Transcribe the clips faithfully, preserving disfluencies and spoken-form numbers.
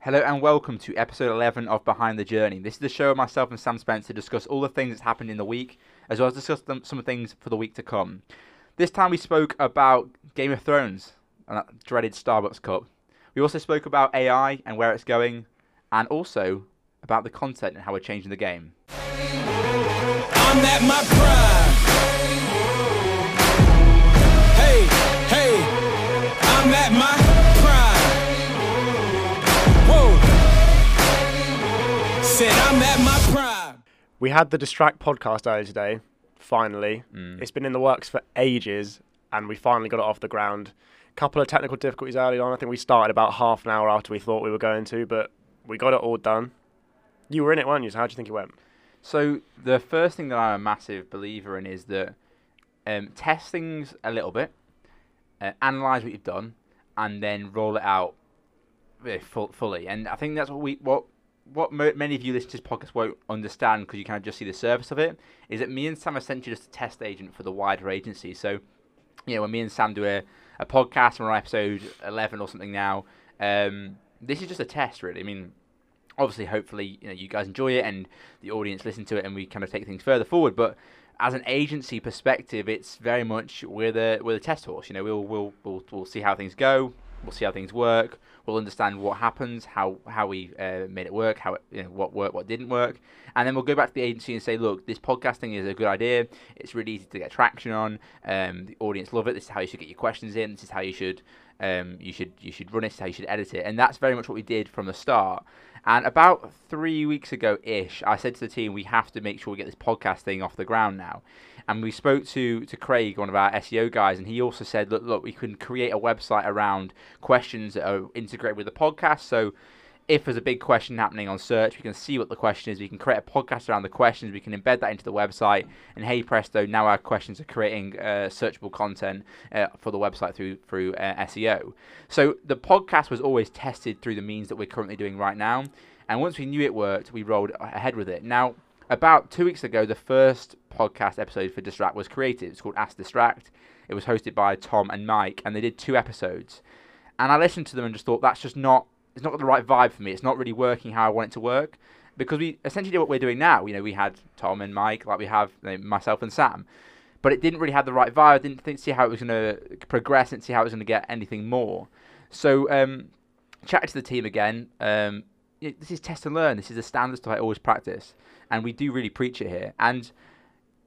Hello and welcome to episode eleven of Behind the Journey. This is the show where myself and Sam Spencer discuss all the things that's happened in the week, as well as discuss them, some things for the week to come. This time we spoke about Game of Thrones and that dreaded Starbucks cup. We also spoke about A I and where it's going, and also about the content and how we're changing the game. I'm at my prime. Hey, hey, I'm at my I'm at my prime. We had the Distract podcast earlier today, finally. Mm. It's been in the works for ages, and we finally got it off the ground. A couple of technical difficulties early on. I think we started about half an hour after we thought we were going to, but we got it all done. You were in it, weren't you? So how do you think it went? So the first thing that I'm a massive believer in is that um, test things a little bit, uh, analyse what you've done, and then roll it out uh, full, fully. And I think that's what we... what. What mo- many of you listening to this podcast won't understand, because you kind of just see the surface of it, is that me and Sam are essentially just a test agent for the wider agency. So, you know, when me and Sam do a, a podcast, we're on episode eleven or something now, um, this is just a test, really. I mean, obviously, hopefully, you know, you guys enjoy it and the audience listen to it and we kind of take things further forward. But as an agency perspective, it's very much we're the, we're the test horse. You know, we'll, we'll, we'll, we'll see how things go. We'll see how things work. We'll understand what happens, how how we uh, made it work, how it, you know, what worked, what didn't work, and then we'll go back to the agency and say, look, this podcasting is a good idea. It's really easy to get traction on. Um, the audience love it. This is how you should get your questions in. This is how you should um, you should you should run it. This is how you should edit it. And that's very much what we did from the start. And about three weeks ago ish, I said to the team, we have to make sure we get this podcast thing off the ground now. And we spoke to to Craig, one of our S E O guys, and he also said, look, look, we can create a website around questions that are integrated with the podcast. So if there's a big question happening on search, we can see what the question is. We can create a podcast around the questions. We can embed that into the website. And hey, presto, now our questions are creating uh, searchable content uh, for the website through through uh, S E O. So the podcast was always tested through the means that we're currently doing right now. And once we knew it worked, we rolled ahead with it. Now, about two weeks ago, the first podcast episode for Distract was created. It's called Ask Distract. It was hosted by Tom and Mike, and they did two episodes. And I listened to them and just thought, that's just not, it's not got the right vibe for me. It's not really working how I want it to work, because we essentially did what we're doing now. You know, we had Tom and Mike, like we have you know, myself and Sam, but it didn't really have the right vibe. I didn't think, see how it was going to progress and see how it was going to get anything more. So um, chatted to the team again. Um, it, this is test and learn. This is the standard stuff I always practice. And we do really preach it here. And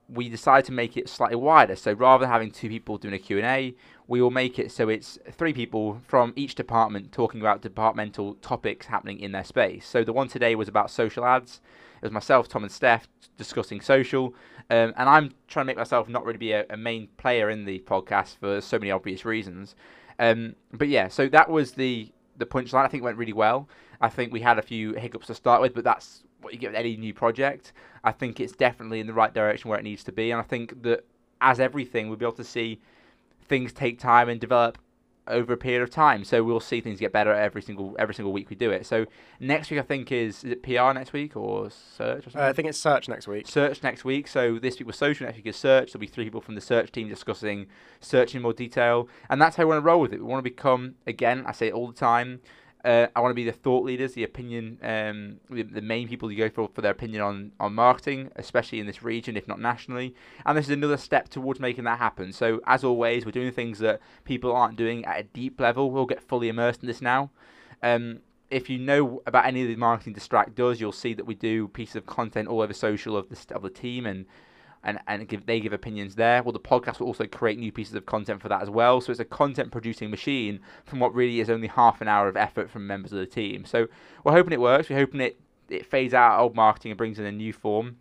we decided to make it slightly wider. So rather than having two people doing a Q and A, we will make it so it's three people from each department talking about departmental topics happening in their space. So the one today was about social ads. It was myself, Tom and Steph discussing social. Um, and I'm trying to make myself not really be a, a main player in the podcast for so many obvious reasons. Um, but yeah, so that was the, the punchline. I think it went really well. I think we had a few hiccups to start with, but that's what you get with any new project. I think it's definitely in the right direction where it needs to be, and I think that, as everything, we'll be able to see things take time and develop over a period of time. So we'll see things get better every single every single week we do it. So next week, I think is is it P R next week or search? Or something? Uh, I think it's search next week. Search next week. So this week was social. Next week is search. There'll be three people from the search team discussing search in more detail, and that's how we want to roll with it. We want to become, again, I say it all the time. Uh, I want to be the thought leaders, the opinion, um, the, the main people you go for for their opinion on, on marketing, especially in this region, if not nationally. And this is another step towards making that happen. So as always, we're doing things that people aren't doing at a deep level. We'll get fully immersed in this now. Um, if you know about any of the marketing Distract does, you'll see that we do pieces of content all over social of the, of the team and and, and give, they give opinions there. Well, the podcast will also create new pieces of content for that as well. So it's a content-producing machine from what really is only half an hour of effort from members of the team. So we're hoping it works. We're hoping it, it fades out old marketing and brings in a new form.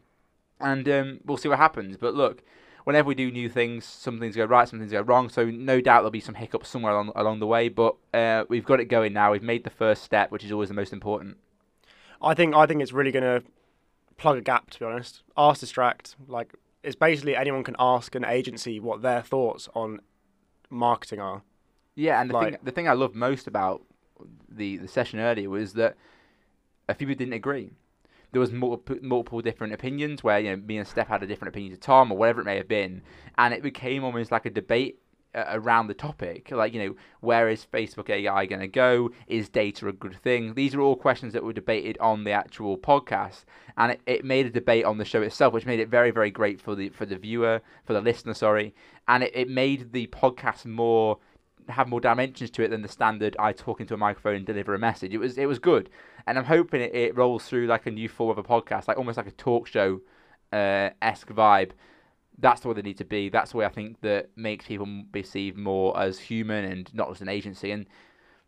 And um, we'll see what happens. But look, whenever we do new things, some things go right, some things go wrong. So no doubt there'll be some hiccups somewhere along, along the way. But uh, we've got it going now. We've made the first step, which is always the most important. I think, I think it's really going to plug a gap, to be honest. Ask Distract, like... It's basically anyone can ask an agency what their thoughts on marketing are. Yeah, and the, like, thing, the thing I loved most about the, the session earlier was that a few people didn't agree. There was multiple, multiple different opinions where, you know, me and Steph had a different opinion to Tom or whatever it may have been, and it became almost like a debate around the topic, like, you know, where is Facebook A I going to go? Is data a good thing? These are all questions that were debated on the actual podcast, and it, it made a debate on the show itself, which made it very, very great for the for the viewer, for the listener, sorry, and it, it made the podcast more have more dimensions to it than the standard I talk into a microphone and deliver a message. It was it was good, and I'm hoping it, it rolls through like a new form of a podcast, like almost like a talk show uh, esque vibe. That's the way they need to be. That's the way I think that makes people perceive more as human and not as an agency. And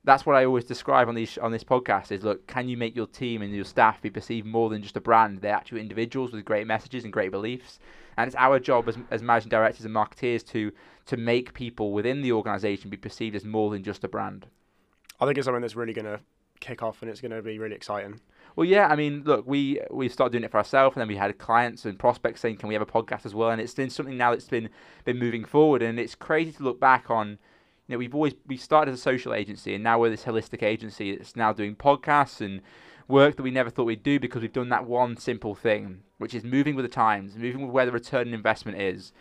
that's what I always describe on these on this podcast is, look, can you make your team and your staff be perceived more than just a brand? They're actually individuals with great messages and great beliefs. And it's our job as as managing directors and marketeers to to make people within the organization be perceived as more than just a brand. I think it's something that's really going to kick off, and it's going to be really exciting. Well, yeah, I mean, look, we we started doing it for ourselves, and then we had clients and prospects saying, can we have a podcast as well? And it's been something now that's been been moving forward, and it's crazy to look back on, you know, we've always, we started as a social agency, and now we're this holistic agency that's now doing podcasts and work that we never thought we'd do because we've done that one simple thing, which is moving with the times, moving with where the return on investment is.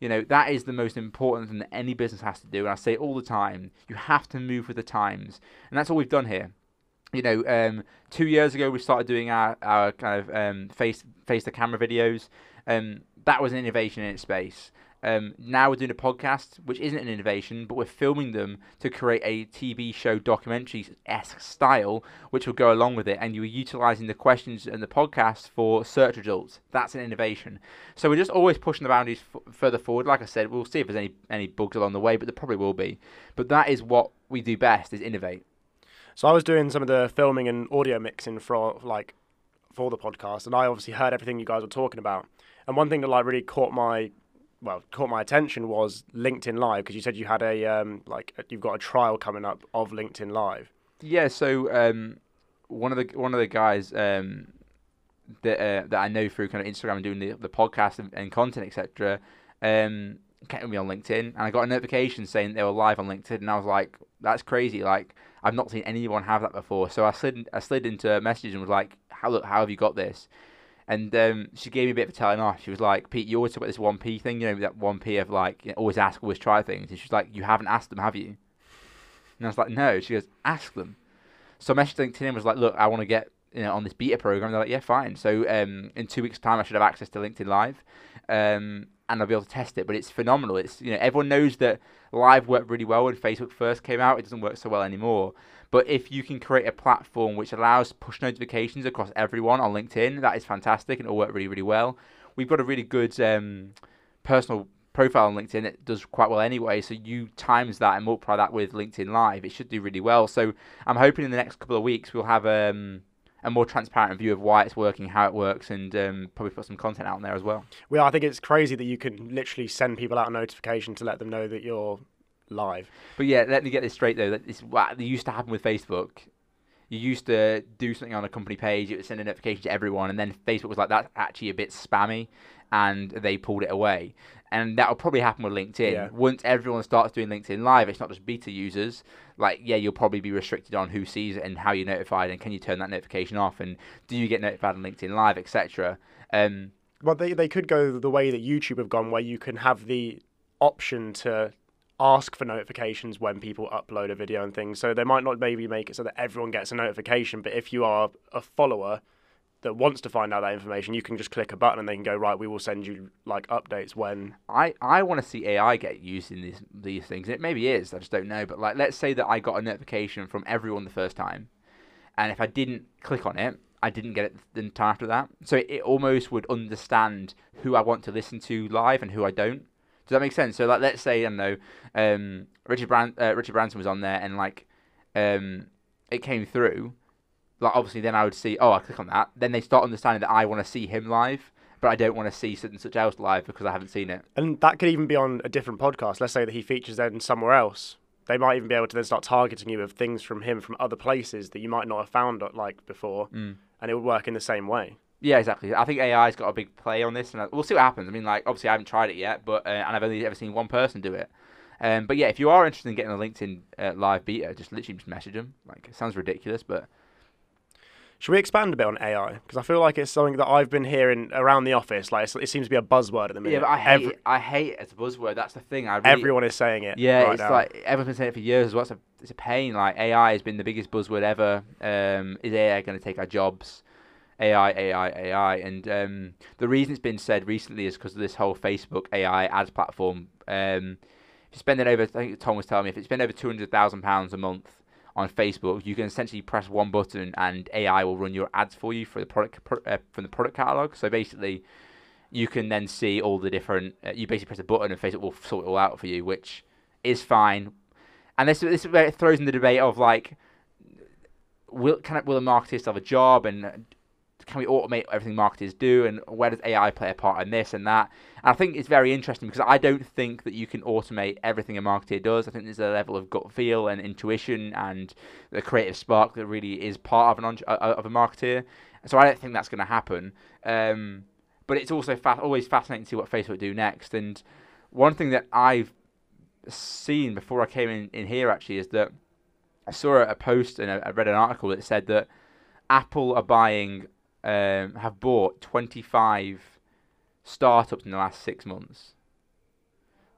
You know, that is the most important thing that any business has to do, and I say it all the time. You have to move with the times, and that's all we've done here. You know, um, two years ago we started doing our, our kind of um, face face to camera videos. Um, that was an innovation in its space. Um, now we're doing a podcast, which isn't an innovation, but we're filming them to create a T V show documentary-esque style, which will go along with it. And you were utilising the questions in the podcast for search results. That's an innovation. So we're just always pushing the boundaries f- further forward. Like I said, we'll see if there's any any bugs along the way, but there probably will be. But that is what we do best: is innovate. So I was doing some of the filming and audio mixing for like for the podcast, and I obviously heard everything you guys were talking about. And one thing that like really caught my well caught my attention was LinkedIn Live, because you said you had a um, like you've got a trial coming up of LinkedIn Live. Yeah. So um, one of the one of the guys um, that uh, that I know through kind of Instagram and doing the the podcast and, and content et cetera. Um, kept me on LinkedIn, and I got a notification saying they were live on LinkedIn, and I was like, that's crazy, like I've not seen anyone have that before. So I slid I slid into a message and was like, how look how have you got this? And um, she gave me a bit of a telling off. She was like, Pete, you always talk about this one P thing, you know, that one P of like, you know, always ask, always try things. And she's like, you haven't asked them, have you? And I was like, no. She goes, ask them. So I messaged LinkedIn and was like, look, I want to get, you know, on this beta program. And they're like, yeah, fine. So um, in two weeks' time, I should have access to LinkedIn Live. Um, and I'll be able to test it, but it's phenomenal. It's, you know, everyone knows that live worked really well when Facebook first came out. It doesn't work so well anymore. But if you can create a platform which allows push notifications across everyone on LinkedIn, that is fantastic, and it'll work really, really well. We've got a really good um, personal profile on LinkedIn that does quite well anyway, so you times that and multiply that with LinkedIn Live. It should do really well. So I'm hoping in the next couple of weeks we'll have um, a more transparent view of why it's working, how it works, and um, probably put some content out there as well. Well, I think it's crazy that you can literally send people out a notification to let them know that you're live. But yeah, let me get this straight though. That this that used to happen with Facebook. You used to do something on a company page, it would send a notification to everyone, and then Facebook was like, that's actually a bit spammy, and they pulled it away. And that'll probably happen with LinkedIn. Yeah. Once everyone starts doing LinkedIn Live, it's not just beta users. Like, yeah, you'll probably be restricted on who sees it and how you're notified, and can you turn that notification off, and do you get notified on LinkedIn Live, et cetera. Um, well, they they could go the way that YouTube have gone, where you can have the option to ask for notifications when people upload a video and things. So they might not maybe make it so that everyone gets a notification, but if you are a follower that wants to find out that information, you can just click a button and they can go, right, we will send you like updates when. I, I want to see A I get used in these these things. It maybe is, I just don't know. But like, let's say that I got a notification from everyone the first time, and if I didn't click on it, I didn't get it the time after that. So it, it almost would understand who I want to listen to live and who I don't. Does that make sense? So like, let's say, I don't know, um, Richard Bran- uh, Richard Branson was on there, and like, um, it came through. Like, obviously, then I would see, oh, I click on that. Then they start understanding that I want to see him live, but I don't want to see such and such else live because I haven't seen it. And that could even be on a different podcast. Let's say that he features then somewhere else. They might even be able to then start targeting you with things from him from other places that you might not have found like before, mm. and it would work in the same way. Yeah, exactly. I think A I's got a big play on this, and we'll see what happens. I mean, like, obviously, I haven't tried it yet, but uh, and I've only ever seen one person do it. Um, but yeah, if you are interested in getting a LinkedIn uh, live beta, just literally just message them. Like, it sounds ridiculous, but. Should we expand a bit on A I? Because I feel like it's something that I've been hearing around the office. Like, it seems to be a buzzword at the minute. Yeah, but I hate Every- it. I hate it as a buzzword. That's the thing. I really, everyone is saying it. Yeah, right it's now. Like everyone's been saying it for years as well. It's a, it's a pain. Like, A I has been the biggest buzzword ever. Um, is A I going to take our jobs? A I, A I, A I. And um, the reason it's been said recently is because of this whole Facebook A I ads platform. Um, if you spend it over, I think Tom was telling me, if you spend over two hundred thousand pounds a month on Facebook, you can essentially press one button and A I will run your ads for you for the product pro, uh, from the product catalog. So basically, you can then see all the different. Uh, you basically press a button and Facebook will sort it all out for you, which is fine. And this this is where it throws in the debate of like, will can it, will a marketer have a job, and can we automate everything marketers do, and where does A I play a part in this and that? And I think it's very interesting because I don't think that you can automate everything a marketer does. I think there's a level of gut feel and intuition and the creative spark that really is part of an of a marketer. So I don't think that's going to happen. Um, but it's also fa- always fascinating to see what Facebook do next. And one thing that I've seen before I came in, in here actually is that I saw a post and I read an article that said that Apple are buying Um, have bought twenty-five startups in the last six months.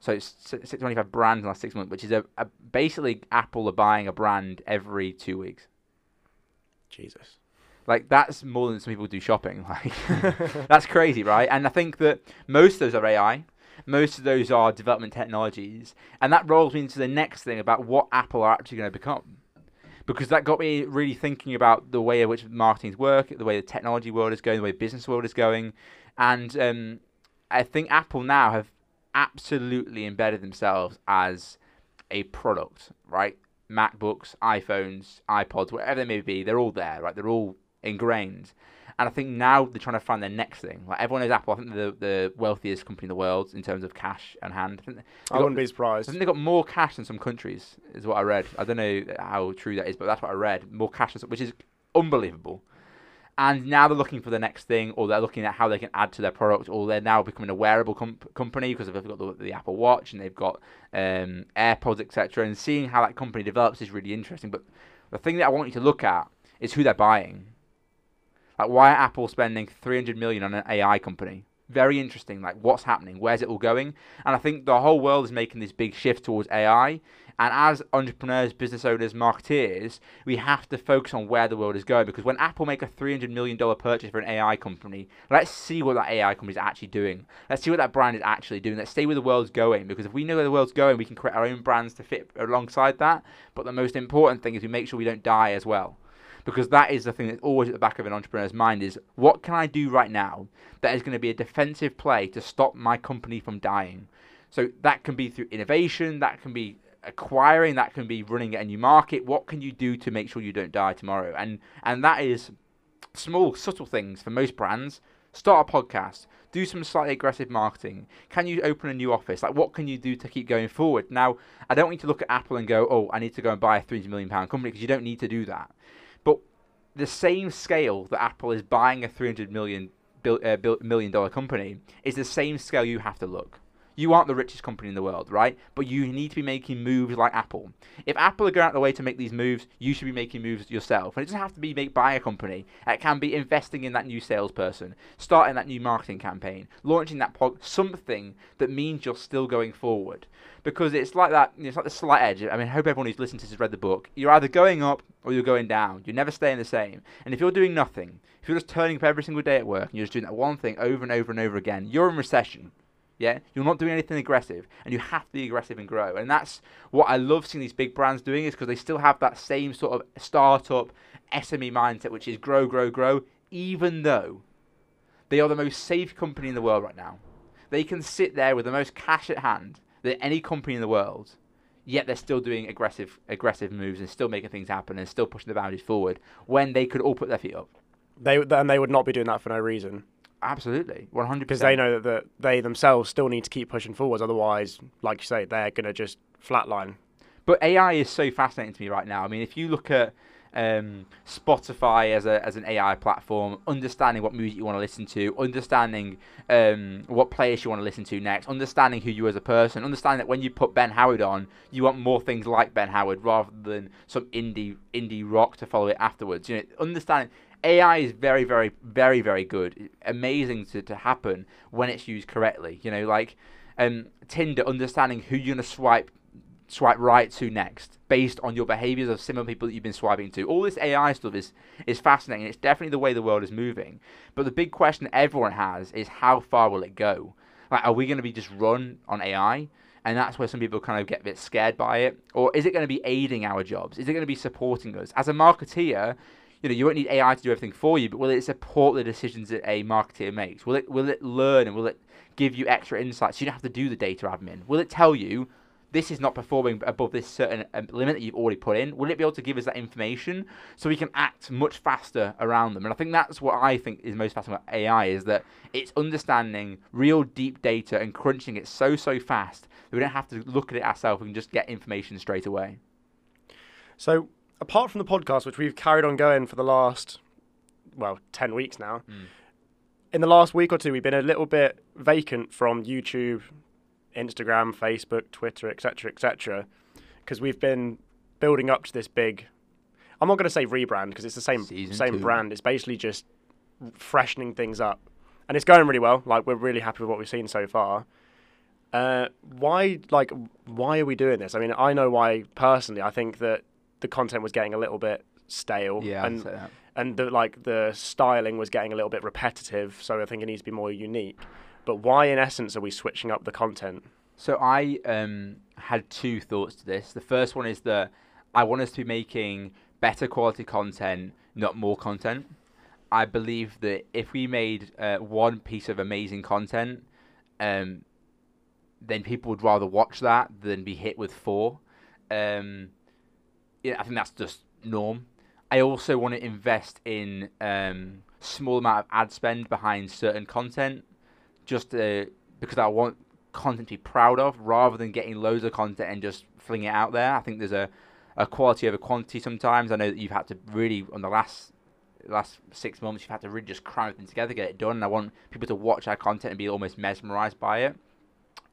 So it's twenty-five brands in the last six months, which is a, a basically Apple are buying a brand every two weeks. Jesus, like that's more than some people do shopping. Like that's crazy, right? And I think that most of those are A I. Most of those are development technologies, and that rolls me into the next thing about what Apple are actually going to become. Because that got me really thinking about the way in which marketing's work, the way the technology world is going, the way the business world is going. And um, I think Apple now have absolutely embedded themselves as a product, right? MacBooks, iPhones, iPods, whatever they may be, they're all there, right? They're all ingrained. And I think now they're trying to find their next thing. Like everyone knows Apple. I think they're the, the wealthiest company in the world in terms of cash on hand. I, I wouldn't got, be surprised. I think they've got more cash than some countries, is what I read. I don't know how true that is, but that's what I read. More cash, than some, which is unbelievable. And now they're looking for the next thing, or they're looking at how they can add to their product, or they're now becoming a wearable com- company because they've got the, the Apple Watch and they've got um, AirPods, et cetera. And seeing how that company develops is really interesting. But the thing that I want you to look at is who they're buying. Like, why are Apple spending three hundred million dollars on an A I company? Very interesting. Like, what's happening? Where's it all going? And I think the whole world is making this big shift towards A I. And as entrepreneurs, business owners, marketeers, we have to focus on where the world is going. Because when Apple make a three hundred million dollars purchase for an A I company, let's see what that A I company is actually doing. Let's see what that brand is actually doing. Let's see where the world's going. Because if we know where the world's going, we can create our own brands to fit alongside that. But the most important thing is we make sure we don't die as well. Because that is the thing that's always at the back of an entrepreneur's mind is, what can I do right now that is going to be a defensive play to stop my company from dying? So that can be through innovation, that can be acquiring, that can be running a new market. What can you do to make sure you don't die tomorrow? And and that is small, subtle things for most brands. Start a podcast. Do some slightly aggressive marketing. Can you open a new office? Like, what can you do to keep going forward? Now, I don't want you to look at Apple and go, oh, I need to go and buy a three hundred million pounds company, because you don't need to do that. The same scale that Apple is buying a three hundred million dollars uh, million dollar company is the same scale you have to look. You aren't the richest company in the world, right? But you need to be making moves like Apple. If Apple are going out of the way to make these moves, you should be making moves yourself. And it doesn't have to be make buy a company. It can be investing in that new salesperson, starting that new marketing campaign, launching that pod, something that means you're still going forward. Because it's like that, it's like the slight edge. I mean, I hope everyone who's listened to this has read the book. You're either going up or you're going down. You're never staying the same. And if you're doing nothing, if you're just turning up every single day at work and you're just doing that one thing over and over and over again, you're in recession. Yeah, you're not doing anything aggressive, and you have to be aggressive and grow. And that's what I love seeing these big brands doing, is because they still have that same sort of startup S M E mindset, which is grow, grow, grow, even though they are the most safe company in the world right now. They can sit there with the most cash at hand than any company in the world, yet they're still doing aggressive, aggressive moves and still making things happen and still pushing the boundaries forward when they could all put their feet up. They and they would not be doing that for no reason. Absolutely, one hundred percent. Because they know that the, they themselves still need to keep pushing forwards. Otherwise, like you say, they're going to just flatline. But A I is so fascinating to me right now. I mean, if you look at um, Spotify as a as an A I platform, understanding what music you want to listen to, understanding um, what players you want to listen to next, understanding who you are as a person, understanding that when you put Ben Howard on, you want more things like Ben Howard rather than some indie indie rock to follow it afterwards. You know, understanding A I is very, very, very, very good. Amazing to, to happen when it's used correctly. You know, like um, Tinder, understanding who you're going to swipe swipe right to next based on your behaviors of similar people that you've been swiping to. All this A I stuff is, is fascinating. It's definitely the way the world is moving. But the big question everyone has is how far will it go? Like, are we going to be just run on A I? And that's where some people kind of get a bit scared by it. Or is it going to be aiding our jobs? Is it going to be supporting us? As a marketeer, you know, you won't need A I to do everything for you, but will it support the decisions that a marketeer makes? Will it will it learn and will it give you extra insights? You don't have to do the data admin. Will it tell you this is not performing above this certain limit that you've already put in? Will it be able to give us that information so we can act much faster around them? And I think that's what I think is most fascinating about A I, is that it's understanding real deep data and crunching it so, so fast that we don't have to look at it ourselves. We can just get information straight away. So apart from the podcast, which we've carried on going for the last, well, ten weeks now, mm. in the last week or two, we've been a little bit vacant from YouTube, Instagram, Facebook, Twitter, et cetera, et cetera, because we've been building up to this big. I'm not going to say rebrand because it's the same Season same two. brand. It's basically just freshening things up, and it's going really well. Like, we're really happy with what we've seen so far. Uh, why, like, why are we doing this? I mean, I know why personally. I think that the content was getting a little bit stale, yeah, and and the, like the styling was getting a little bit repetitive. So I think it needs to be more unique. But why, in essence, are we switching up the content? So I um, had two thoughts to this. The first one is that I want us to be making better quality content, not more content. I believe that if we made uh, one piece of amazing content, um, then people would rather watch that than be hit with four. Um, yeah, I think that's just norm. I also want to invest in um, small amount of ad spend behind certain content, just uh, because I want content to be proud of, rather than getting loads of content and just fling it out there. I think there's a, a quality over quantity sometimes. I know that you've had to really, on the last last six months, you've had to really just cram everything together, get it done. And I want people to watch our content and be almost mesmerised by it,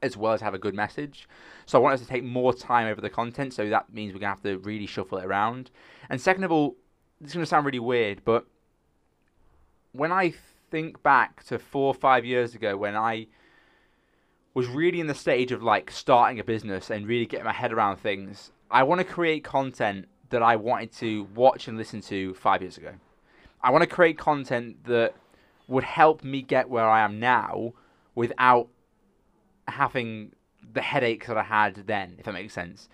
as well as have a good message. So I want us to take more time over the content, so that means we're going to have to really shuffle it around. And second of all, it's going to sound really weird, but when I... Th- think back to four or five years ago when I was really in the stage of like starting a business and really getting my head around things, I want to create content that I wanted to watch and listen to five years ago. I want to create content that would help me get where I am now without having the headaches that I had then, if that makes sense.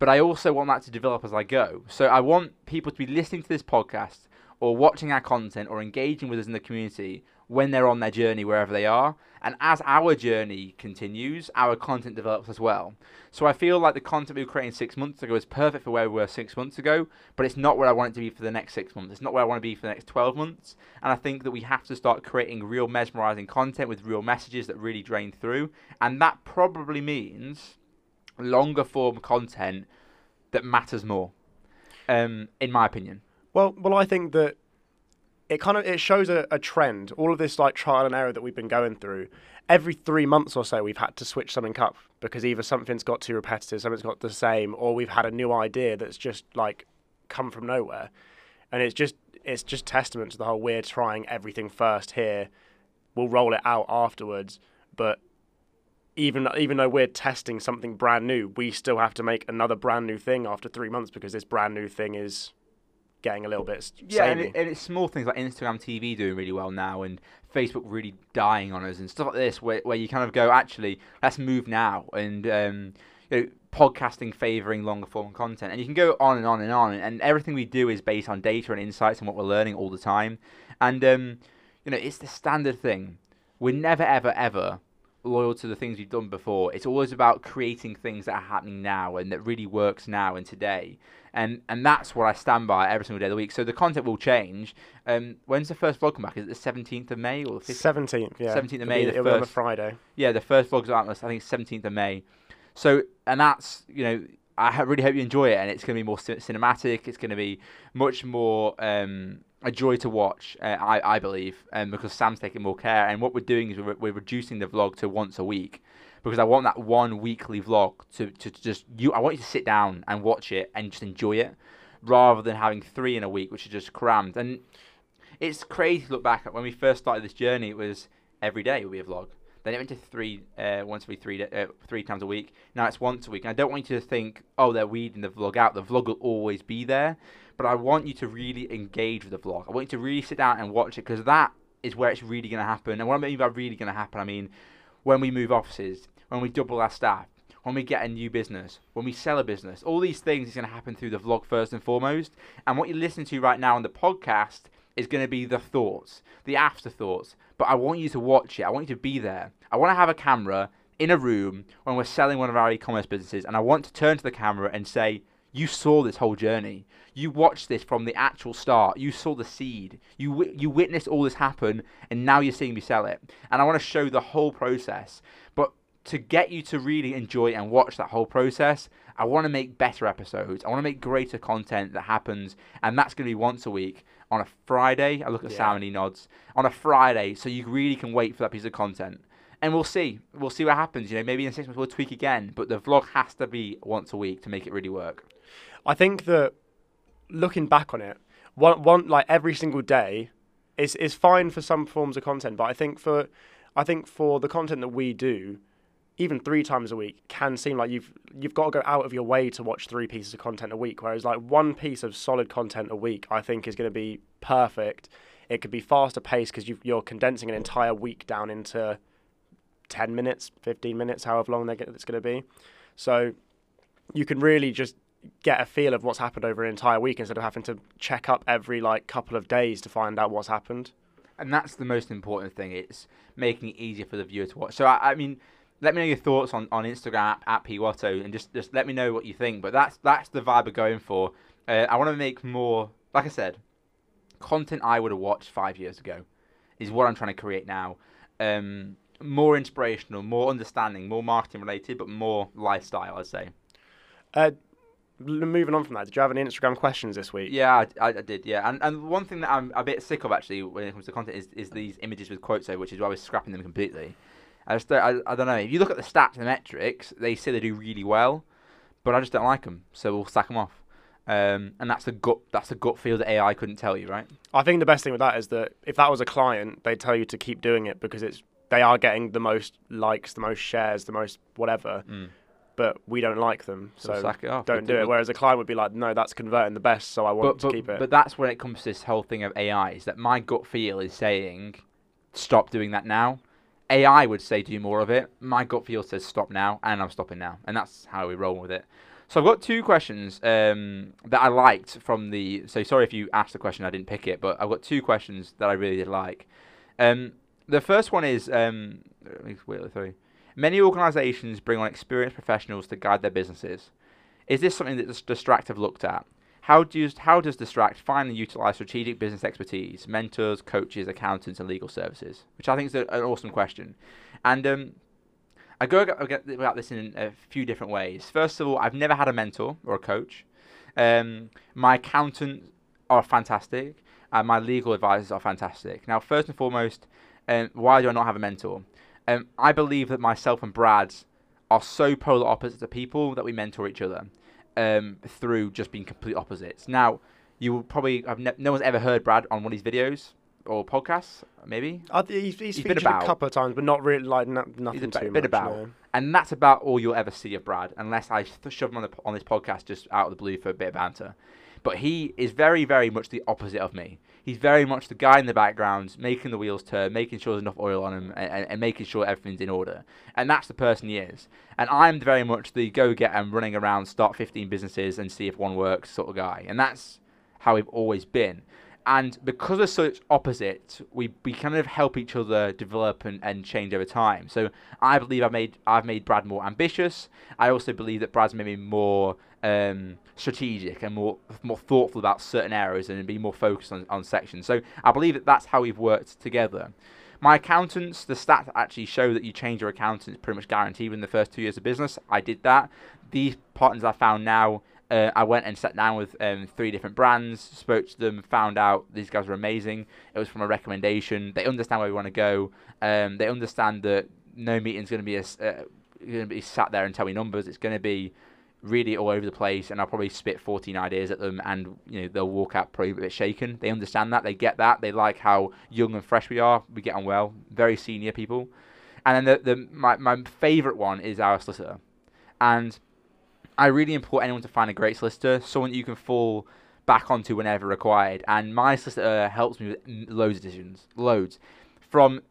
But I also want that to develop as I go. So I want people to be listening to this podcast or watching our content, or engaging with us in the community when they're on their journey, wherever they are. And as our journey continues, our content develops as well. So I feel like the content we were creating six months ago is perfect for where we were six months ago, but it's not where I want it to be for the next six months. It's not where I want to be for the next twelve months. And I think that we have to start creating real mesmerizing content with real messages that really drain through. And that probably means longer form content that matters more, um, in my opinion. Well, well, I think that it kind of it shows a, a trend. All of this like trial and error that we've been going through, every three months or so, we've had to switch something up because either something's got too repetitive, something's got the same, or we've had a new idea that's just like come from nowhere. And it's just it's just testament to the whole we're trying everything first here. We'll roll it out afterwards, but even even though we're testing something brand new, we still have to make another brand new thing after three months because this brand new thing is getting a little bit yeah and, it, and it's small things like Instagram T V doing really well now and Facebook really dying on us and stuff like this where, where you kind of go, actually let's move now, and um you know, podcasting favoring longer form content, and you can go on and on and on, and everything we do is based on data and insights and what we're learning all the time. And um you know, it's the standard thing. We're never ever ever loyal to the things we've done before. It's always about creating things that are happening now and that really works now and today. And and that's what I stand by every single day of the week. So the content will change. Um, when's the first vlog come back? Is it the seventeenth of May or the fifteenth? seventeenth, yeah. seventeenth of May. It'll be on a Friday. Yeah, the first vlog's at Atlas. I think it's seventeenth of May. So, and that's, you know, I really hope you enjoy it. And it's going to be more cinematic. It's going to be much more um, a joy to watch, uh, I, I believe, um, because Sam's taking more care. And what we're doing is we're, we're reducing the vlog to once a week, because I want that one weekly vlog to, to just, you. I want you to sit down and watch it and just enjoy it, rather than having three in a week, which is just crammed. And it's crazy to look back at when we first started this journey. It was every day would be a vlog. Then it went to three, uh, once every three, uh, three times a week. Now it's once a week. And I don't want you to think, oh, they're weeding the vlog out. The vlog will always be there. But I want you to really engage with the vlog. I want you to really sit down and watch it, because that is where it's really going to happen. And what I mean by really going to happen, I mean when we move offices, when we double our staff, when we get a new business, when we sell a business. All these things is going to happen through the vlog first and foremost. And what you're listening to right now on the podcast is going to be the thoughts, the afterthoughts. But I want you to watch it. I want you to be there. I want to have a camera in a room when we're selling one of our e-commerce businesses, and I want to turn to the camera and say, you saw this whole journey. You watched this from the actual start. You saw the seed. You w you witnessed all this happen, and now you're seeing me sell it. And I want to show the whole process. But to get you to really enjoy and watch that whole process, I want to make better episodes. I want to make greater content that happens, and that's going to be once a week on a Friday. I look at yeah. Sam and he nods. On a Friday, so you really can wait for that piece of content. And we'll see. We'll see what happens. You know, maybe in six months we'll tweak again, but the vlog has to be once a week to make it really work. I think that looking back on it, one, one like every single day is is fine for some forms of content, but I think for I think for the content that we do, even three times a week can seem like you've you've got to go out of your way to watch three pieces of content a week, whereas like one piece of solid content a week I think is going to be perfect. It could be faster paced because you're condensing an entire week down into ten minutes, fifteen minutes, however long it's going to be. So you can really just get a feel of what's happened over an entire week instead of having to check up every like couple of days to find out what's happened. And that's the most important thing. It's making it easier for the viewer to watch. So I, I mean, let me know your thoughts on, on Instagram at P Watto, and just, just let me know what you think. But that's that's the vibe we're going for. Uh, I want to make more, like I said, content I would have watched five years ago is what I'm trying to create now. Um, more inspirational, more understanding, more marketing related, but more lifestyle, I'd say. Uh, moving on from that, did you have any Instagram questions this week? Yeah, I, I did, yeah. And and one thing that I'm a bit sick of, actually, when it comes to content is, is these images with quotes over, which is why we're scrapping them completely. I just don't, I, I don't know. If you look at the stats and the metrics, they say they do really well, but I just don't like them, so we'll sack them off. Um, and that's the gut. That's the gut feel that A I couldn't tell you, right? I think the best thing with that is that if that was a client, they'd tell you to keep doing it because it's they are getting the most likes, the most shares, the most whatever. Mm. But we don't like them, so, so sack it off. don't do it. Whereas a client would be like, no, that's converting the best, so I want but, to but, keep it. But that's when it comes to this whole thing of A I. Is that my gut feel is saying, stop doing that now. A I would say do more of it. My gut feel says stop now, and I'm stopping now. And that's how we roll with it. So I've got two questions um, that I liked from the... So sorry if you asked the question, I didn't pick it, but I've got two questions that I really did like. Um, the first one is... Um, wait, three. Many organisations bring on experienced professionals to guide their businesses. Is this something that Distract have looked at? How, do you, how does Distract find and utilise strategic business expertise, mentors, coaches, accountants, and legal services? Which I think is a, an awesome question. And um, I go about this in a few different ways. First of all, I've never had a mentor or a coach. Um, my accountants are fantastic, and my legal advisors are fantastic. Now, first and foremost, um, why do I not have a mentor? Um, I believe that myself and Brad are so polar opposites to people that we mentor each other. Um, through just being complete opposites. Now, you will probably have ne no one's ever heard Brad on one of his videos or podcasts, maybe. Uh, he's he's, he's been about a couple of times, but not really like no, nothing he's too bit much. About, no. And that's about all you'll ever see of Brad, unless I shove him on, the, on this podcast just out of the blue for a bit of banter. But he is very, very much the opposite of me. He's very much the guy in the background, making the wheels turn, making sure there's enough oil on him, and, and, and making sure everything's in order. And that's the person he is. And I'm very much the go-get and running around, start fifteen businesses and see if one works sort of guy. And that's how we've always been. And because we're such opposites, we, we kind of help each other develop and, and change over time. So I believe I've made, I've made Brad more ambitious. I also believe that Brad's made me more... Um, strategic and more more thoughtful about certain areas and be more focused on, on sections. So I believe that that's how we've worked together. My accountants, the stats actually show that you change your accountants pretty much guaranteed in the first two years of business. I did that. These partners I found now, uh, I went and sat down with um, three different brands, spoke to them, found out these guys were amazing. It was from a recommendation. They understand where we want to go. Um, they understand that no meeting's going to be a, uh, going to be sat there and tell me numbers. It's going to be really all over the place, and I'll probably spit fourteen ideas at them, and you know they'll walk out probably a bit shaken. They understand that, they get that, they like how young and fresh we are, we get on well, very senior people. And then the, the my, my favourite one is our solicitor. And I really implore anyone to find a great solicitor, someone you can fall back onto whenever required. And my solicitor helps me with loads of decisions, loads. From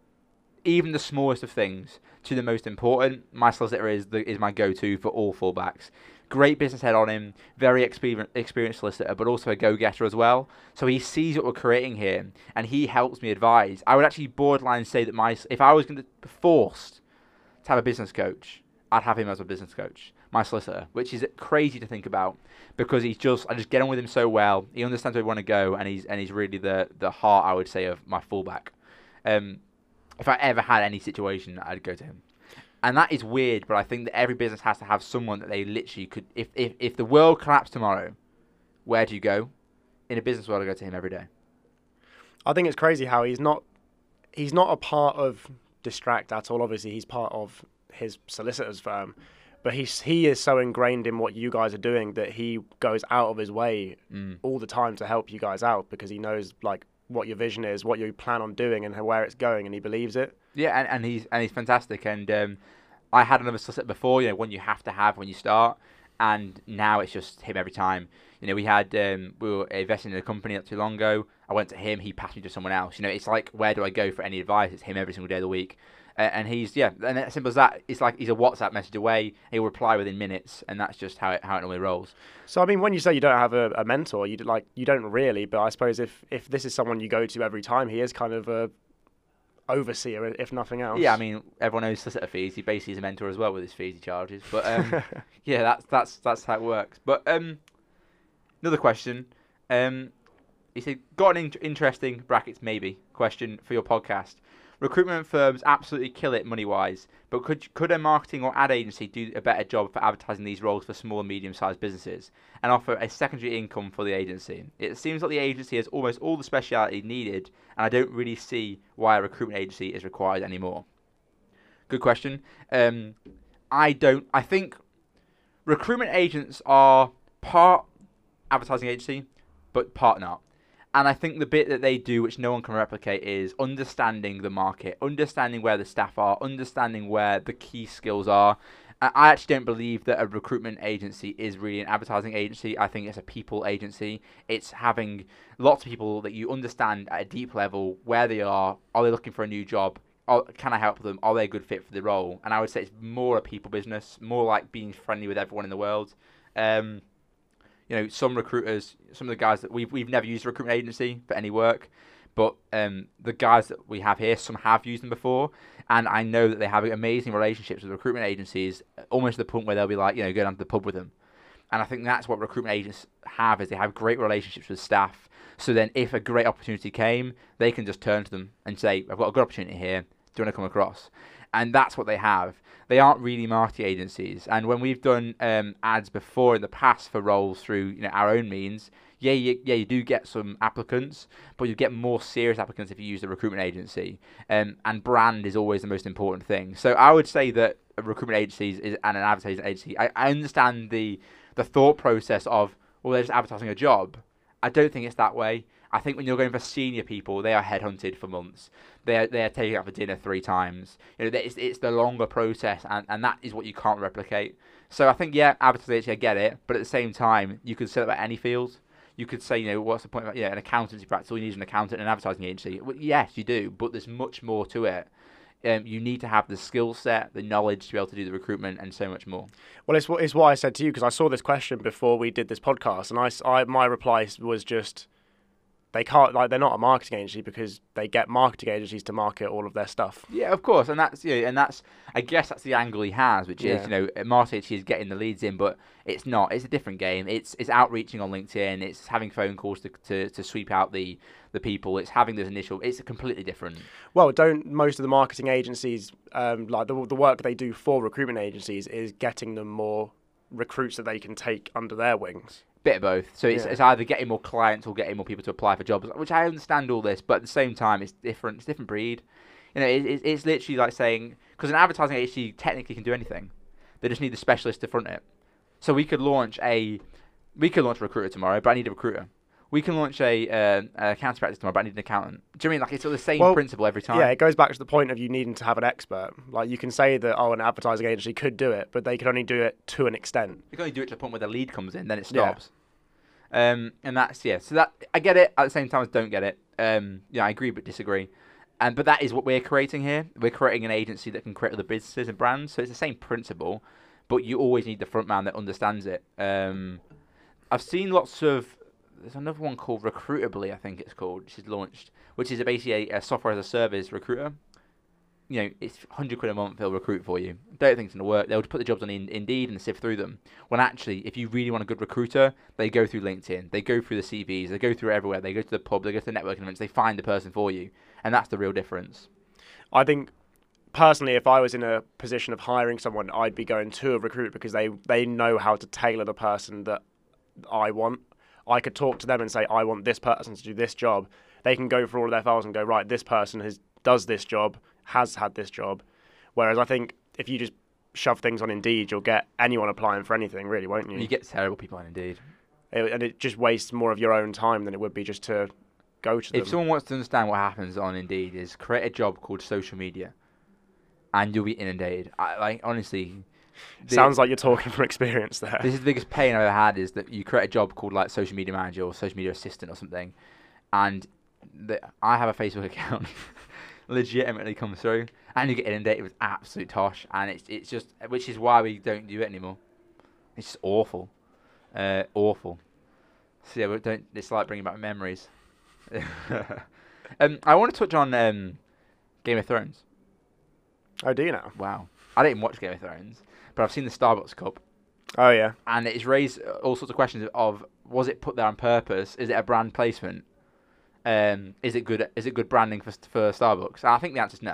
even the smallest of things to the most important, my solicitor is the, is my go-to for all fallbacks. Great business head on him, very exper- experienced solicitor, but also a go-getter as well. So he sees what we're creating here, and he helps me advise. I would actually borderline say that my if I was going to be forced to have a business coach, I'd have him as my business coach, my solicitor, which is crazy to think about, because he's just I just get on with him so well. He understands where we want to go, and he's and he's really the the heart, I would say, of my fallback. Um, if I ever had any situation, I'd go to him. And that is weird, but I think that every business has to have someone that they literally could... If, if, if the world collapsed tomorrow, where do you go? In a business world, I go to him every day. I think it's crazy how he's not he's not a part of Distract at all. Obviously, he's part of his solicitor's firm. But he's, he is so ingrained in what you guys are doing that he goes out of his way mm. all the time to help you guys out, because he knows like what your vision is, what you plan on doing, and where it's going, and he believes it. Yeah, and, and he's and he's fantastic. And um, I had another solicitor before, you know, one you have to have when you start, and now it's just him every time. You know, we had um, we were investing in a company not too long ago. I went to him, he passed me to someone else. You know, it's like, where do I go for any advice? It's him every single day of the week, uh, and he's yeah, and as simple as that. It's like he's a WhatsApp message away. He'll reply within minutes, and that's just how it how it normally rolls. So I mean, when you say you don't have a, a mentor, you like you don't really, but I suppose if if this is someone you go to every time, he is kind of a overseer, if nothing else. Yeah, I mean, everyone knows solicitor fees. He basically is a mentor as well with his fees he charges. But um, yeah, that's that's that's how it works. But um, another question. Um, he said, got an in- interesting brackets maybe question for your podcast. Recruitment firms absolutely kill it money wise, but could could a marketing or ad agency do a better job for advertising these roles for small and medium sized businesses and offer a secondary income for the agency? It seems like the agency has almost all the speciality needed, and I don't really see why a recruitment agency is required anymore. Good question. Um, I don't. I think recruitment agents are part advertising agency, but part not. And I think the bit that they do, which no one can replicate, is understanding the market, understanding where the staff are, understanding where the key skills are. I actually don't believe that a recruitment agency is really an advertising agency. I think it's a people agency. It's having lots of people that you understand at a deep level where they are. Are they looking for a new job? Are, can I help them? Are they a good fit for the role? And I would say it's more a people business, more like being friendly with everyone in the world. Um... You know, some recruiters, some of the guys that we've, we've never used a recruitment agency for any work, but um, the guys that we have here, some have used them before, and I know that they have amazing relationships with recruitment agencies, almost to the point where they'll be like, you know, go down to the pub with them. And I think that's what recruitment agents have, is they have great relationships with staff. So then if a great opportunity came, they can just turn to them and say, I've got a good opportunity here. Do you want to come across? And that's what they have. They aren't really marketing agencies. And when we've done um, ads before in the past for roles through you know our own means, yeah, you, yeah, you do get some applicants, but you get more serious applicants if you use the recruitment agency. Um, and brand is always the most important thing. So I would say that a recruitment agency is, and an advertising agency, I, I understand the the thought process of, well, they're just advertising a job. I don't think it's that way. I think when you're going for senior people, they are headhunted for months. They are, they are taken out for dinner three times. You know, it's it's the longer process, and, and that is what you can't replicate. So I think, yeah, advertising, I get it, but at the same time, you could say that about any field. You could say, you know, what's the point about yeah, an accountancy practice? All you need is an accountant and an advertising agency. Well, yes, you do, but there's much more to it. Um, you need to have the skill set, the knowledge to be able to do the recruitment, and so much more. Well, it's what it's what I said to you, because I saw this question before we did this podcast, and I, I my reply was just, they can't, like, they're not a marketing agency because they get marketing agencies to market all of their stuff. Yeah, of course, and that's you know, and that's I guess that's the angle he has, which yeah. is you know, marketing agency is getting the leads in, but it's not. It's a different game. It's it's outreaching on LinkedIn. It's having phone calls to to, to sweep out the, the people. It's having those initial. It's completely different. Well, don't most of the marketing agencies um, like the the work they do for recruitment agencies is getting them more recruits that they can take under their wings. Bit of both. So it's, yeah. it's either getting more clients or getting more people to apply for jobs, which I understand all this, but at the same time, it's different. It's a different breed. You know, it, it, it's literally like saying, because an advertising agency technically can do anything. They just need the specialist to front it. So we could launch a, we could launch a recruiter tomorrow, but I need a recruiter. We can launch a, uh, a accounting practice tomorrow, but I need an accountant. Do you know what I mean? Like, it's all the same well, principle every time. Yeah, it goes back to the point of you needing to have an expert. Like, you can say that, oh, an advertising agency could do it, but they can only do it to an extent. You can only do it to the point where the lead comes in, then it stops. Yeah. Um, and that's, yeah. So that, I get it. At the same time, I don't get it. Um, yeah, I agree, but disagree. And But that is what we're creating here. We're creating an agency that can create other businesses and brands. So it's the same principle, but you always need the front man that understands it. Um, I've seen lots of... There's another one called Recruitably, I think it's called, which is launched, which is basically a, a software as a service recruiter. You know, it's one hundred quid a month, they'll recruit for you. Don't think it's going to work. They'll put the jobs on in, Indeed and sift through them. When actually, if you really want a good recruiter, they go through LinkedIn, they go through the C Vs, they go through everywhere, they go to the pub, they go to the networking events, they find the person for you. And that's the real difference. I think... Personally, if I was in a position of hiring someone, I'd be going to a recruiter because they, they know how to tailor the person that I want. I could talk to them and say, I want this person to do this job. They can go through all of their files and go, right, this person has does this job, has had this job. Whereas I think if you just shove things on Indeed, you'll get anyone applying for anything, really, won't you? You get terrible people on Indeed. It, and it just wastes more of your own time than it would be just to go to them. If someone wants to understand what happens on Indeed is create a job called social media. And you'll be inundated. I, like, honestly... The, Sounds like you're talking from experience there. This is the biggest pain I've ever had, is that you create a job called, like, social media manager or social media assistant or something, and the, I have a Facebook account legitimately come through, and you get inundated with absolute tosh, and it's it's just... Which is why we don't do it anymore. It's just awful. Uh, awful. So, yeah, we don't, it's like bringing back memories. um, I want to touch on um, Game of Thrones. Oh, do you now? Wow. I didn't watch Game of Thrones, but I've seen the Starbucks cup. Oh, yeah. And it's raised all sorts of questions of, of was it put there on purpose? Is it a brand placement? Um, is it good Is it good branding for for Starbucks? And I think the answer is no.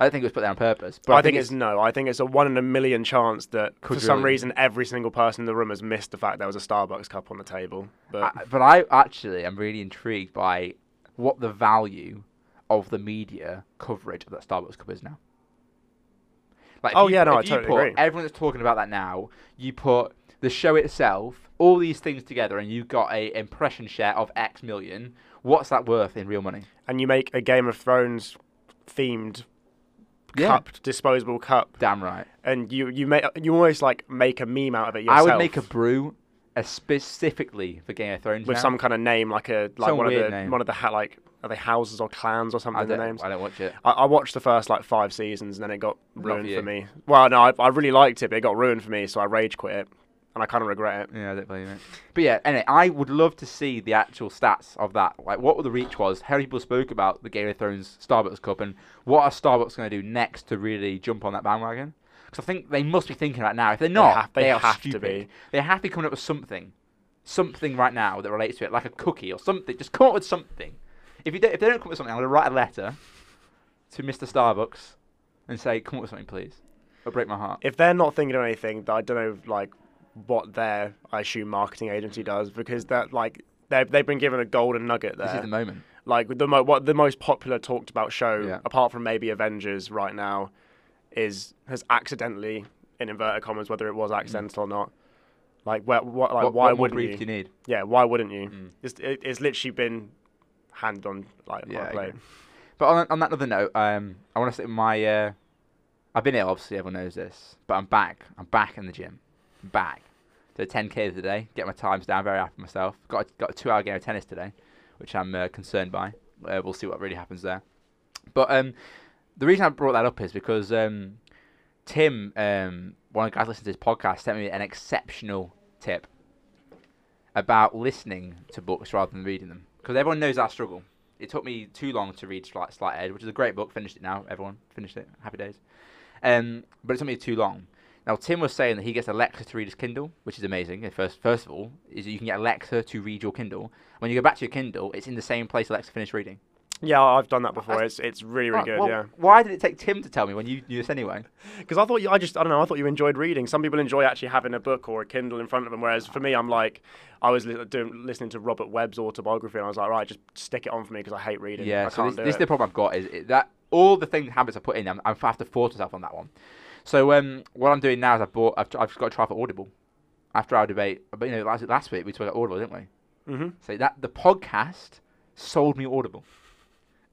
I don't think it was put there on purpose. But I, I think, think it's, it's no. I think it's a one in a million chance that for some really. reason every single person in the room has missed the fact there was a Starbucks cup on the table. But I, but I actually am really intrigued by what the value of the media coverage of that Starbucks cup is now. Like oh, you, yeah, no, I totally put, agree. Everyone that's talking about that now, you put the show itself, all these things together, and you got a impression share of X million. What's that worth in real money? And you make a Game of Thrones themed yeah. cup, disposable cup. Damn right. And you you, make, you almost like make a meme out of it yourself. I would make a brew specifically for Game of Thrones With now. some kind of name, like a like some one weird of the, name. One of the, like... Are they houses or clans or something? The names? I don't watch it. I, I watched the first like five seasons and then it got ruined for me. Well, no, I, I really liked it, but it got ruined for me, so I rage quit it, and I kind of regret it. Yeah, I don't blame it. But yeah, anyway, I would love to see the actual stats of that. Like, what the reach was, how people spoke about the Game of Thrones Starbucks Cup, and what are Starbucks going to do next to really jump on that bandwagon? Because I think they must be thinking about now. If they're not, they have, they they have to be. They have to be coming up with something, something right now that relates to it, like a cookie or something. Just come up with something. If you don't, if they don't come up with something, I'm going to write a letter to Mister Starbucks and say, come up with something, please. It'll break my heart. If they're not thinking of anything, I don't know, like, what their, I assume, marketing agency does, because that, like, they've been given a golden nugget there. This is the moment. Like, the, mo- what, the most popular talked about show, yeah. apart from maybe Avengers right now, is has accidentally, in inverted commas, whether it was accidental mm. or not, like, where, what, like what, why what wouldn't you? What more brief do you need? Yeah, why wouldn't you? Mm. It's, it, it's literally been... hand on like yeah, play. But on, on that other note, um, I want to say my uh, I've been ill. Obviously, everyone knows this, but I'm back. I'm back in the gym. I'm back. So ten K today. Get my times down. Very happy with myself. Got a, got a two-hour game of tennis today, which I'm uh, concerned by. Uh, we'll see what really happens there. But um, the reason I brought that up is because um, Tim, um, one of the guys listening to his podcast, sent me an exceptional tip about listening to books rather than reading them. Because everyone knows our struggle. It took me too long to read Slight, Slight Edge, which is a great book. Finished it now, everyone. Finished it. Happy days. Um, but it took me too long. Now, Tim was saying that he gets Alexa to read his Kindle, which is amazing. First, first of all, is you can get Alexa to read your Kindle. When you go back to your Kindle, it's in the same place Alexa finished reading. Yeah, I've done that before. That's, it's it's really, really well, good, well, yeah. Why did it take Tim to tell me when you knew this anyway? Because I thought you, I just, I don't know, I thought you enjoyed reading. Some people enjoy actually having a book or a Kindle in front of them, whereas for me, I'm like, I was li- doing, listening to Robert Webb's autobiography, and I was like, right, just stick it on for me because I hate reading. Yeah, I so can't this, do this it. is the problem I've got, is it, that all the things, habits I put in, I'm, I have to force myself on that one. So um, what I'm doing now is I've, bought, I've, I've just got to try for Audible. after our debate, but you know, last, last week we talked about Audible, didn't we? Mm-hmm. So that the podcast sold me Audible.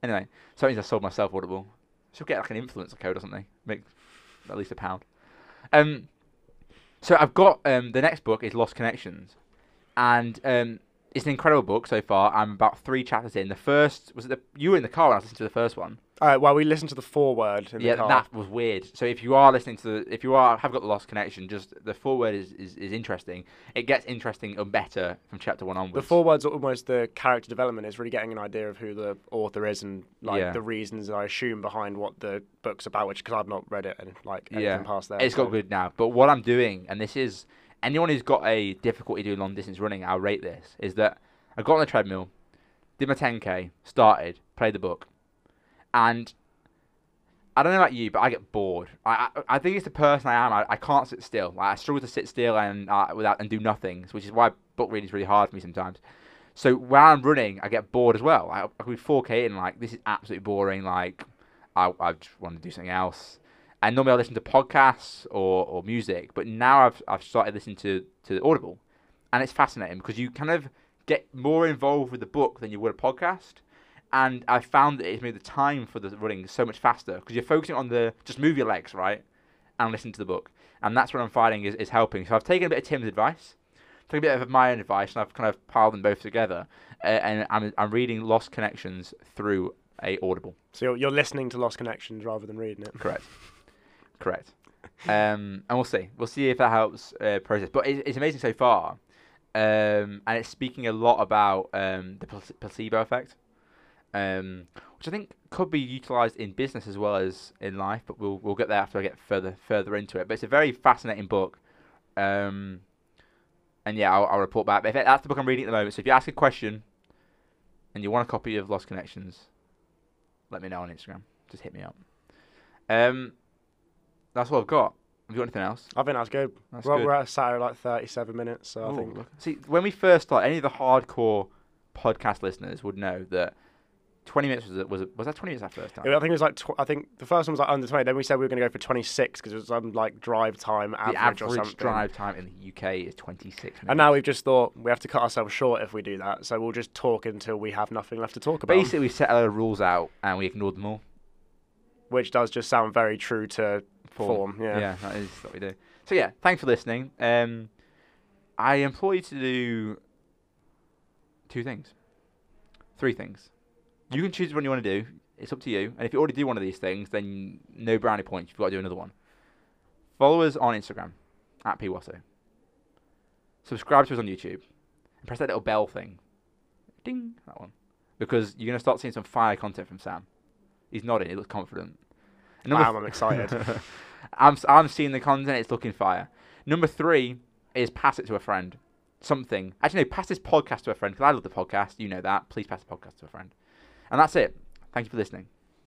Anyway, so that means I sold myself Audible. Should get like an influencer code or something. Make at least a pound. Um, so I've got um the next book is Lost Connections, and um it's an incredible book so far. I'm about three chapters in. The first was it the you were in the car when I listened to the first one. All right, well, we listened to the foreword in yeah, the car. Yeah, that was weird. So if you are listening to the, if you are have got the Lost Connection, just the foreword is, is, is interesting. It gets interesting and better from chapter one onwards. The foreword's almost the character development. It's really getting an idea of who the author is and like yeah. the reasons I assume behind what the book's about, which because I've not read it and like anything yeah. past that. It's so. got good now. But what I'm doing, and this is anyone who's got a difficulty doing long distance running, I'll rate this, is that I got on the treadmill, did my ten K, started, played the book. And I don't know about you, but I get bored. I I, I think it's the person I am. I, I can't sit still. Like, I struggle to sit still and uh, without and do nothing, which is why book reading is really hard for me sometimes. So when I'm running, I get bored as well. I, I could be four K in, like, this is absolutely boring. Like, I I just want to do something else. And normally I listen to podcasts or, or music, but now I've I've started listening to to Audible, and it's fascinating because you kind of get more involved with the book than you would a podcast. And I found that it's made the time for the running so much faster because you're focusing on the just move your legs, right, and listen to the book. And that's what I'm finding is, is helping. So I've taken a bit of Tim's advice, taken a bit of my own advice, and I've kind of piled them both together. Uh, and I'm I'm reading Lost Connections through a Audible. So you're, you're listening to Lost Connections rather than reading it. Correct. Correct. Um, and we'll see. We'll see if that helps uh, process. But it's, it's amazing so far. Um, and it's speaking a lot about um, the pl- placebo effect. Um, which I think could be utilised in business as well as in life, but we'll we'll get there after I get further further into it. But it's a very fascinating book, um, and yeah, I'll, I'll report back. But if it, that's the book I'm reading at the moment. So if you ask a question and you want a copy of Lost Connections, let me know on Instagram. Just hit me up. Um, that's all I've got. Have you got anything else? I think that's good. That's we're, good. We're at a Saturday like thirty-seven minutes, so Ooh, I think. Look. See, when we first started, any of the hardcore podcast listeners would know that. Twenty minutes was it, was it, was that twenty minutes that first time? I think it was like tw- I think the first one was like under twenty. Then we said we were going to go for twenty six because it was some like drive time average, the average or something. Drive time in the U K is twenty six. And now we've just thought we have to cut ourselves short if we do that, so we'll just talk until we have nothing left to talk about. Basically, we set our rules out and we ignored them all, which does just sound very true to form. form. Yeah, yeah, that is what we do. So yeah, thanks for listening. Um, I implore you to do two things, three things. You can choose one you want to do. It's up to you. And if you already do one of these things, then no brownie points. You've got to do another one. Follow us on Instagram, at pwasso. Subscribe to us on YouTube. And press that little bell thing. Ding, that one. Because you're going to start seeing some fire content from Sam. He's nodding. He looks confident. Wow, I'm excited. I'm, I'm seeing the content. It's looking fire. Number three is pass it to a friend. Something. Actually, no, pass this podcast to a friend. Because I love the podcast. You know that. Please pass the podcast to a friend. And that's it. Thank you for listening.